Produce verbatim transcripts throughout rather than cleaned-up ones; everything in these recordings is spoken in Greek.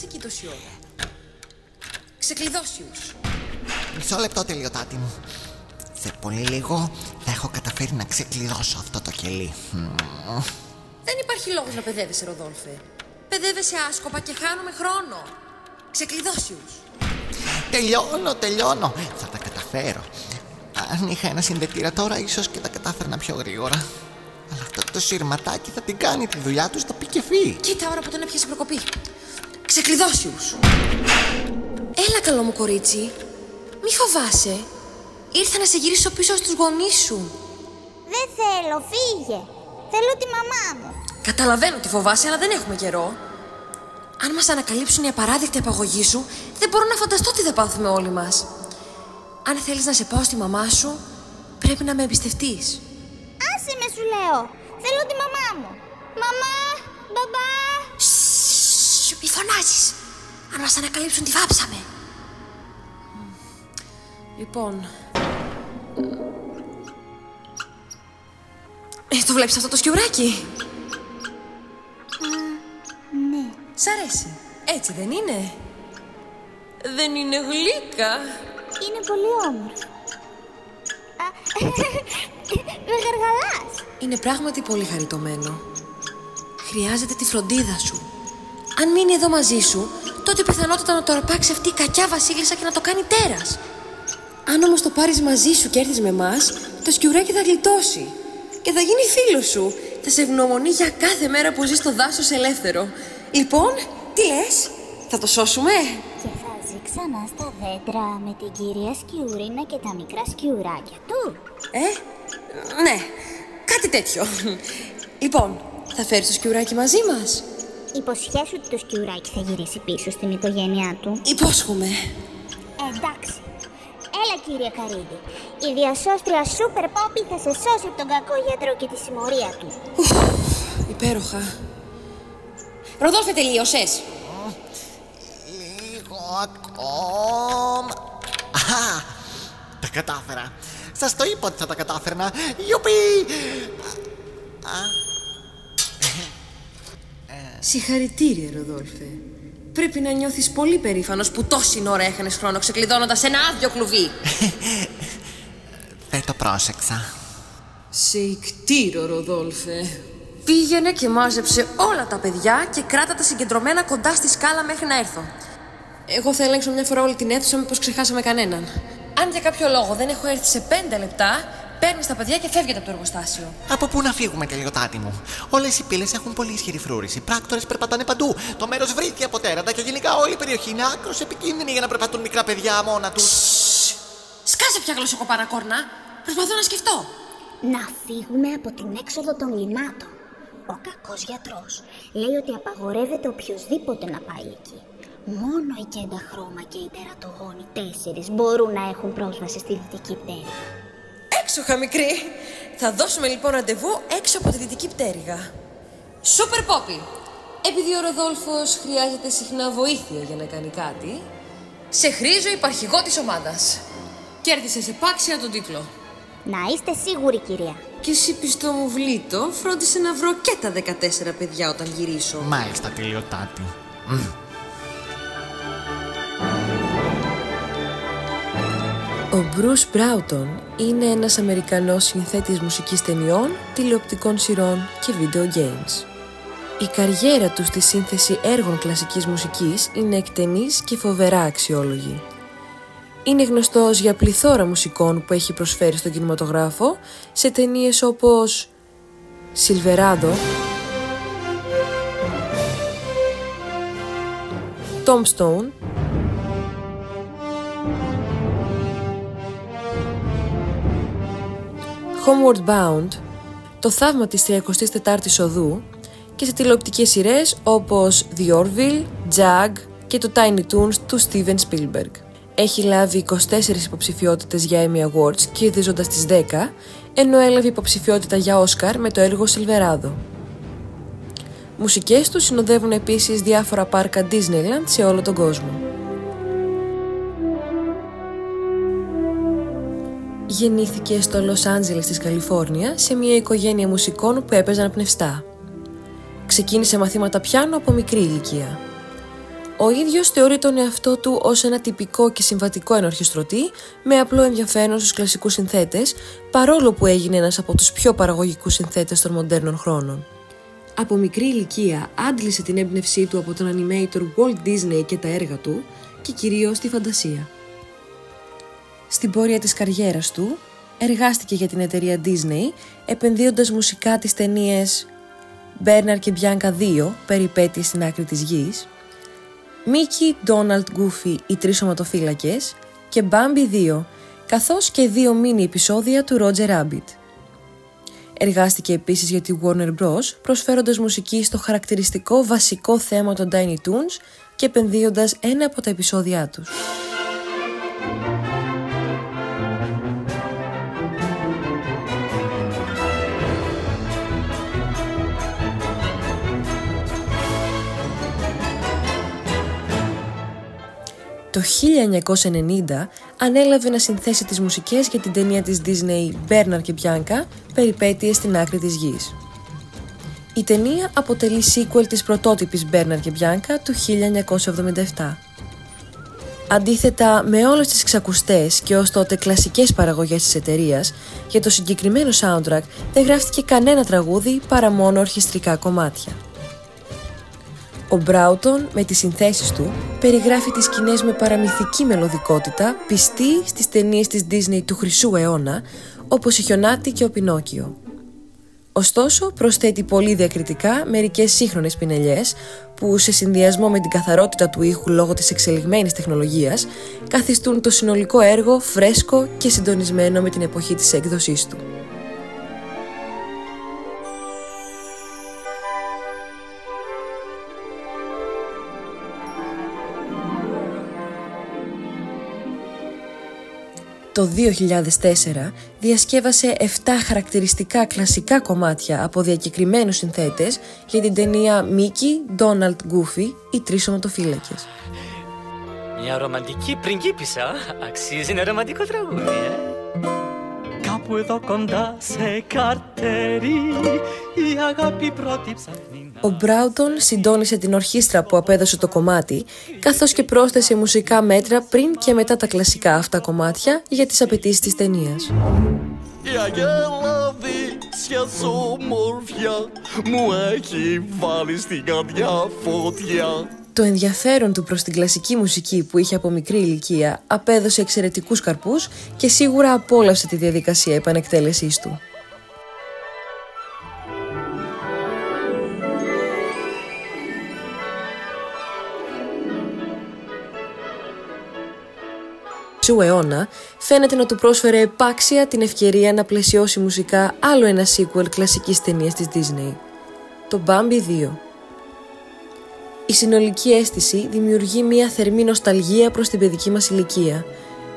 είσαι εκεί τόση ώρα. Ξεκλειδώσιους. Μισό λεπτό, τελειωτάτη μου. Σε πολύ λίγο θα έχω καταφέρει να ξεκλειδώσω αυτό το κελί. Δεν υπάρχει λόγος να παιδεύεσαι, Ροδόλφε. Παιδεύεσαι άσκοπα και χάνουμε χρόνο. Ξεκλειδώσιους. Τελειώνω, τελειώνω. Θα τα καταφέρω. Αν είχα ένα συνδετήρα τώρα, ίσως και τα κατάφερνα πιο γρήγορα. Αλλά αυτό το σύρματάκι θα την κάνει τη δουλειά του, θα πει και φύγει. Κοίτα ώρα που τον έπιασε προκοπή. Ξεκλειδώσιους. Έλα, καλό μου κορίτσι. Μη φοβάσαι. Ήρθα να σε γυρίσω πίσω στους γονείς σου. Δεν θέλω, φύγε. Θέλω τη μαμά μου. Καταλαβαίνω ότι φοβάσαι, αλλά δεν έχουμε καιρό. Αν μας ανακαλύψουν η απαράδεκτη απαγωγή σου, δεν μπορώ να φανταστώ τι θα πάθουμε όλοι μας. Αν θέλεις να σε πάω στη μαμά σου, πρέπει να με εμπιστευτείς. Άσε με, σου λέω. Θέλω τη μαμά μου. Μαμά, μπαμπά. Σσσσσ, μη φωνάζεις. Αν μας ανακαλύψουν, τη βάψαμε. Λοιπόν... Ε, το βλέπεις αυτό το σκιουράκι? Mm, ναι. Σ' αρέσει, έτσι δεν είναι? Δεν είναι γλύκα? Είναι πολύ όμορφο. Με γαργαλάς. Είναι πράγματι πολύ χαριτωμένο. Χρειάζεται τη φροντίδα σου. Αν μείνει εδώ μαζί σου, τότε πιθανότατα να το αρπάξει αυτή η κακιά βασίλισσα και να το κάνει τέρας. Αν όμως το πάρεις μαζί σου και έρθεις με εμάς, το σκιουράκι θα γλιτώσει. Και θα γίνει φίλος σου. Θα σε ευγνωμονεί για κάθε μέρα που ζει στο δάσος ελεύθερο. Λοιπόν, τι λες, θα το σώσουμε? Και θα ζει ξανά στα δέντρα με την κυρία Σκιουρίνα και τα μικρά σκιουράκια του. Ε, ναι, κάτι τέτοιο. Λοιπόν, θα φέρεις το σκιουράκι μαζί μας? Υποσχέσου ότι το σκιουράκι θα γυρίσει πίσω στην οικογένειά του. Υπόσχομαι. Ε, εντάξει. Έλα, κύριε Καρύδη. Η διασώστρια Super Poppy θα σε σώσει από τον κακό γιατρό και τη συμμορία του. Ουφ, υπέροχα. Ροδόλφε, τελείωσες? Λίγο ακόμα. Αχα, τα κατάφερα. Σας το είπα ότι θα τα κατάφερνα. Γιουπί! Συγχαρητήρια, Ροδόλφε. Πρέπει να νιώθεις πολύ περήφανος που τόση ώρα έχανες χρόνο ξεκλειδώνοντας ένα άδειο κλουβί. Δεν το πρόσεξα. Σε ικτήρο, Ροδόλφε. Πήγαινε και μάζεψε όλα τα παιδιά και κράτα τα συγκεντρωμένα κοντά στη σκάλα μέχρι να έρθω. Εγώ θα ελέγξω μια φορά όλη την αίθουσα, μήπως ξεχάσαμε κανέναν. Αν για κάποιο λόγο δεν έχω έρθει σε πέντε λεπτά, παίρνεις τα παιδιά και φεύγετε από το εργοστάσιο. Από πού να φύγουμε, τελειωτάτη μου? Όλες οι πύλες έχουν πολύ ισχυρή φρούρηση. Οι πράκτορες περπατάνε παντού. Το μέρος βρήκε από τέρατα και γενικά όλη η περιοχή είναι άκρως επικίνδυνη για να περπατούν μικρά παιδιά μόνα τους. Σκάσε πια γλωσσοκοπάρα κόρνα. Προσπαθώ να σκεφτώ. Να φύγουμε από την έξοδο των λιμάτων. Ο κακός γιατρός λέει ότι απαγορεύεται οποιοδήποτε να πάει εκεί. Μόνο οι κενταχρώμα και οι τερατογόνοι τέσσερις μπορούν να έχουν πρόσβαση στη δυτική πτέρυγα. Έξοχα, μικρή! Θα δώσουμε λοιπόν ραντεβού έξω από τη δυτική πτέρυγα. Σούπερ Πόπι! Επειδή ο Ροδόλφος χρειάζεται συχνά βοήθεια για να κάνει κάτι, σε χρήζω υπαρχηγό της ομάδας. Κέρδισε σε πάξια τον τίτλο. Να είστε σίγουροι, κυρία. Και εσύ, πιστό μου βλήτο, φρόντισε να βρω και τα δεκατέσσερα παιδιά όταν γυρίσω. Μάλιστα, τελειωτάτη. Ο Bruce Broughton είναι ένας Αμερικανός συνθέτης μουσικής ταινιών, τηλεοπτικών σειρών και video games. Η καριέρα του στη σύνθεση έργων κλασικής μουσικής είναι εκτενής και φοβερά αξιόλογη. Είναι γνωστός για πληθώρα μουσικών που έχει προσφέρει στον κινηματογράφο σε ταινίες όπως Silverado, Tombstone, Homeward Bound, το θαύμα της τριακοστής τετάρτης οδού και σε τηλεοπτικές σειρές όπως The Orville, τζαγ και το Tiny Toons του Steven Spielberg. Έχει λάβει είκοσι τέσσερις υποψηφιότητες για Emmy Awards, κερδίζοντας τις δέκα, ενώ έλαβε υποψηφιότητα για Oscar με το έργο Silverado. Μουσικές του συνοδεύουν επίσης διάφορα πάρκα Disneyland σε όλο τον κόσμο. Γεννήθηκε στο Los Angeles της Καλιφόρνια σε μια οικογένεια μουσικών που έπαιζαν πνευστά. Ξεκίνησε μαθήματα πιάνο από μικρή ηλικία. Ο ίδιος θεωρεί τον εαυτό του ως ένα τυπικό και συμβατικό ενορχιστρωτή με απλό ενδιαφέρον στους κλασικούς συνθέτες, παρόλο που έγινε ένας από τους πιο παραγωγικούς συνθέτες των μοντέρνων χρόνων. Από μικρή ηλικία άντλησε την έμπνευσή του από τον animator Walt Disney και τα έργα του και κυρίως τη φαντασία. Στην πορεία της καριέρας του, εργάστηκε για την εταιρεία Disney, επενδύοντας μουσικά τις ταινίες Bernard και Bianca δύο, περιπέτειες στην άκρη της γης, Μίκι, Ντόναλτ, Γκούφι, οι τρεις σωματοφύλακες και Bambi δύο, καθώς και δύο μίνι επεισόδια του Ρότζερ Ράμπιτ. Εργάστηκε επίσης για τη Warner Bros., προσφέροντας μουσική στο χαρακτηριστικό βασικό θέμα των Tiny Toons και επενδύοντας ένα από τα επεισόδια τους. Το χίλια εννιακόσια ενενήντα ανέλαβε να συνθέσει τις μουσικές για την ταινία της Disney «Bernard και Bianca», περιπέτειες στην άκρη της γης. Η ταινία αποτελεί sequel της πρωτότυπης «Bernard και Bianca» του χίλια εννιακόσια εβδομήντα επτά. Αντίθετα με όλες τις εξακουστές και ως τότε κλασικές παραγωγές της εταιρείας, για το συγκεκριμένο soundtrack δεν γράφτηκε κανένα τραγούδι παρά μόνο ορχιστρικά κομμάτια. Ο Μπράουτον, με τις συνθέσεις του, περιγράφει τις σκηνές με παραμυθική μελωδικότητα, πιστή στις ταινίες της Disney του χρυσού αιώνα, όπως η Χιονάτη και ο Πινόκιο. Ωστόσο, προσθέτει πολύ διακριτικά μερικές σύγχρονες πινελιές, που σε συνδυασμό με την καθαρότητα του ήχου λόγω της εξελιγμένης τεχνολογίας, καθιστούν το συνολικό έργο φρέσκο και συντονισμένο με την εποχή της έκδοσής του. Το δύο χιλιάδες τέσσερα διασκεύασε επτά χαρακτηριστικά κλασικά κομμάτια από διακεκριμένους συνθέτες για την ταινία Μίκι, Ντόναλτ, Γκούφι, οι τρεις σωματοφύλακες. Μια ρομαντική πριγκίπισσα αξίζει ένα ρομαντικό τραγούδι, ε? Κάπου εδώ κοντά σε καρτέρι, η αγάπη πρώτη ψαχνή. Ο Μπράουτον συντόνισε την ορχήστρα που απέδωσε το κομμάτι, καθώς και πρόσθεσε μουσικά μέτρα πριν και μετά τα κλασικά αυτά κομμάτια για τις απαιτήσεις της ταινίας. Η αγελαδίσια σωμορφιά μου έχει βάλει στην καρδιά φωτιά. Το ενδιαφέρον του προς την κλασική μουσική που είχε από μικρή ηλικία απέδωσε εξαιρετικούς καρπούς και σίγουρα απόλαυσε τη διαδικασία επανεκτέλεσής του. Του αιώνα, φαίνεται να του πρόσφερε επάξια την ευκαιρία να πλαισιώσει μουσικά άλλο ένα sequel κλασικής ταινίας της Disney, το Bambi δύο. Η συνολική αίσθηση δημιουργεί μια θερμή νοσταλγία προς την παιδική μας ηλικία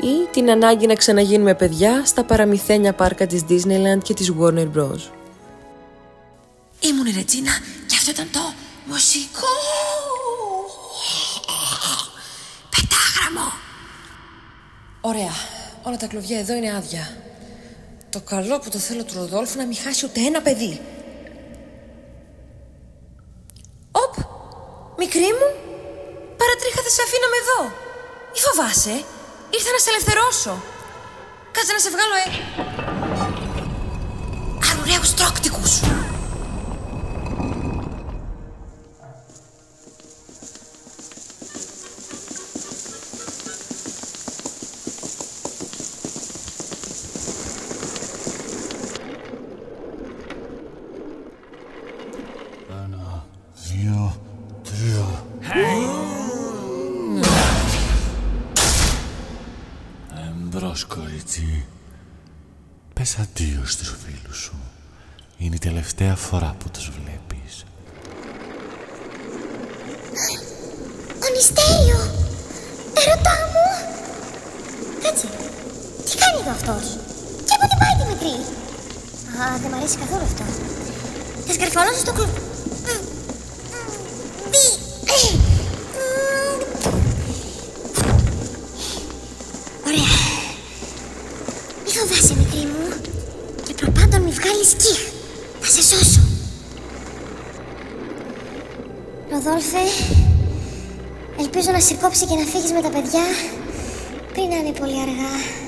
ή την ανάγκη να ξαναγίνουμε παιδιά στα παραμυθένια πάρκα της Disneyland και της Warner Bros. Ήμουν η Ρετζίνα και αυτό ήταν το μουσικό πεντάγραμμο. Ωραία, όλα τα κλουβιά εδώ είναι άδεια. Το καλό που το θέλω του Ροδόλφου να μην χάσει ούτε ένα παιδί. Οπ, μικρή μου, παρατρίχα θα σε αφήναμε εδώ. Μη φοβάσαι, ήρθα να σε ελευθερώσω. Κάτσε να σε βγάλω ε... αρουραίους τρόκτικους. Πες αντίο στους φίλους σου. Είναι η τελευταία φορά που τους βλέπεις. Ονιστέλιο! Ερωτά μου! Κάτσε, τι κάνει εδώ αυτός? Και πότε πάει τη μικρή? Α, δεν μ' αρέσει καθόλου αυτό. Θα σκαρφαλώσω στο κλουβ. Θα σε σώσω. Ροδόλφε, Ελπίζω να σε κόψει και να φύγεις με τα παιδιά πριν να είναι πολύ αργά.